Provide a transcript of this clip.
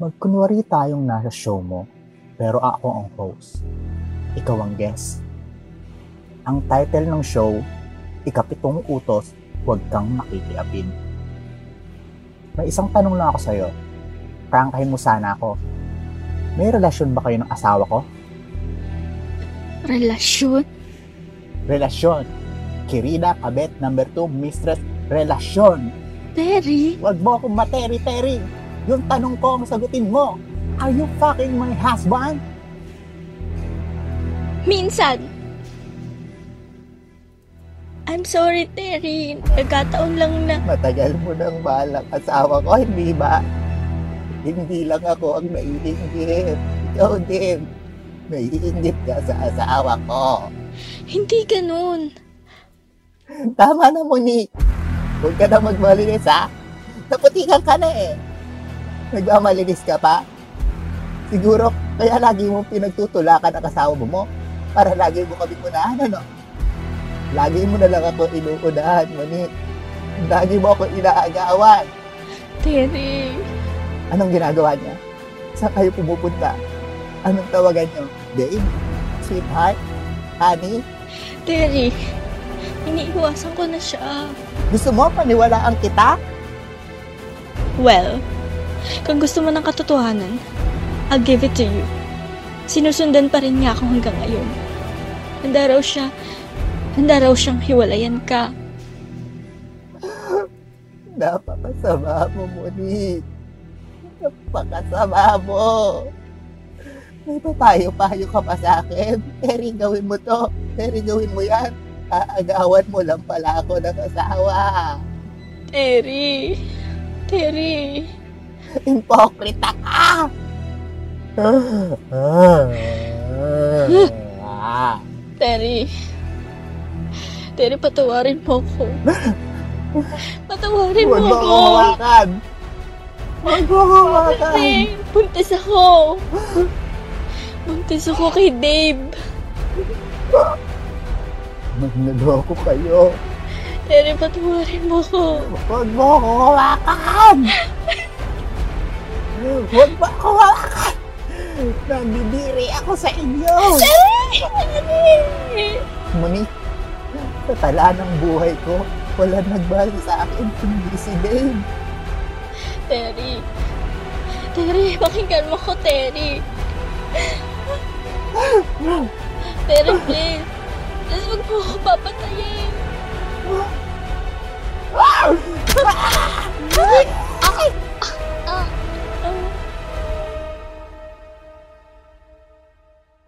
Magkunwari tayong nasa show mo, pero ako ang host. Ikaw ang guest. Ang title ng show, Ikapitong Utos, Huwag Kang Makikiapin. May isang tanong lang ako sa'yo. Prangkahin mo sana ako. May relasyon ba kayo ng asawa ko? Relasyon? Relasyon. Kirida, kabet, number 2, mistress, relasyon. Teri? Huwag mo akong materi-teri. Yung tanong ko ang sagutin mo. Are you fucking my husband? Minsan. I'm sorry, Teri. Nagkataon lang na... Matagal mo nang balak asawa ko, hindi ba? Hindi lang ako ang naiinggit. Ikaw din. Naiinggit ka sa asawa ko. Hindi ganun. Tama na, Monique. Huwag ka na magmalinis, ha? Naputikan ka na eh. Nagmamalinis ka pa? Siguro, kaya lagi mong pinagtutulakan ang asawa mo para lagi mo kami unahan, ano? Lagi mo na lang ako inuunahan, Monique. Lagi mo ako inaagawan. Teri. Anong ginagawa niya? Saan kayo pumupunta? Anong tawagan niyo? Dave? Sweetheart? Honey? Teri, iniiwasan ko na siya. Gusto mo paniwalaan kita? Well, kung gusto mo ng katotohanan, I'll give it to you. Sinusundan pa rin niya ako hanggang ngayon. Handa raw siyang hiwalayan ka. Napakasama mo, Monique. Napakasama mo. May papayo-payo ka pa sa akin. Teri, gawin mo to. Teri, gawin mo yan. Aagawan mo lang pala ako ng asawa. Teri. Teri. Impokrita ka! Teri. Teri, patawarin mo ako. Patawarin mo ako. Huwag mo hawakan. Dave, buntis ako. Buntis ako kay Dave. Magnaloko kayo. Teri, patawarin mo ako. Huwag mo ako hawakan. Huwag ba ako hawakan? Nandidiri ako sa inyo. Monique, sa tala ng buhay ko, wala nagbali sa akin kundi si Dave. Teri, pakinggan mo ko, Teri. Teri, please. Please, wag mo ako papatayin.